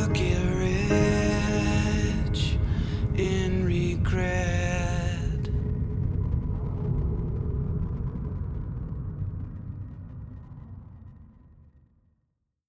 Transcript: forgive.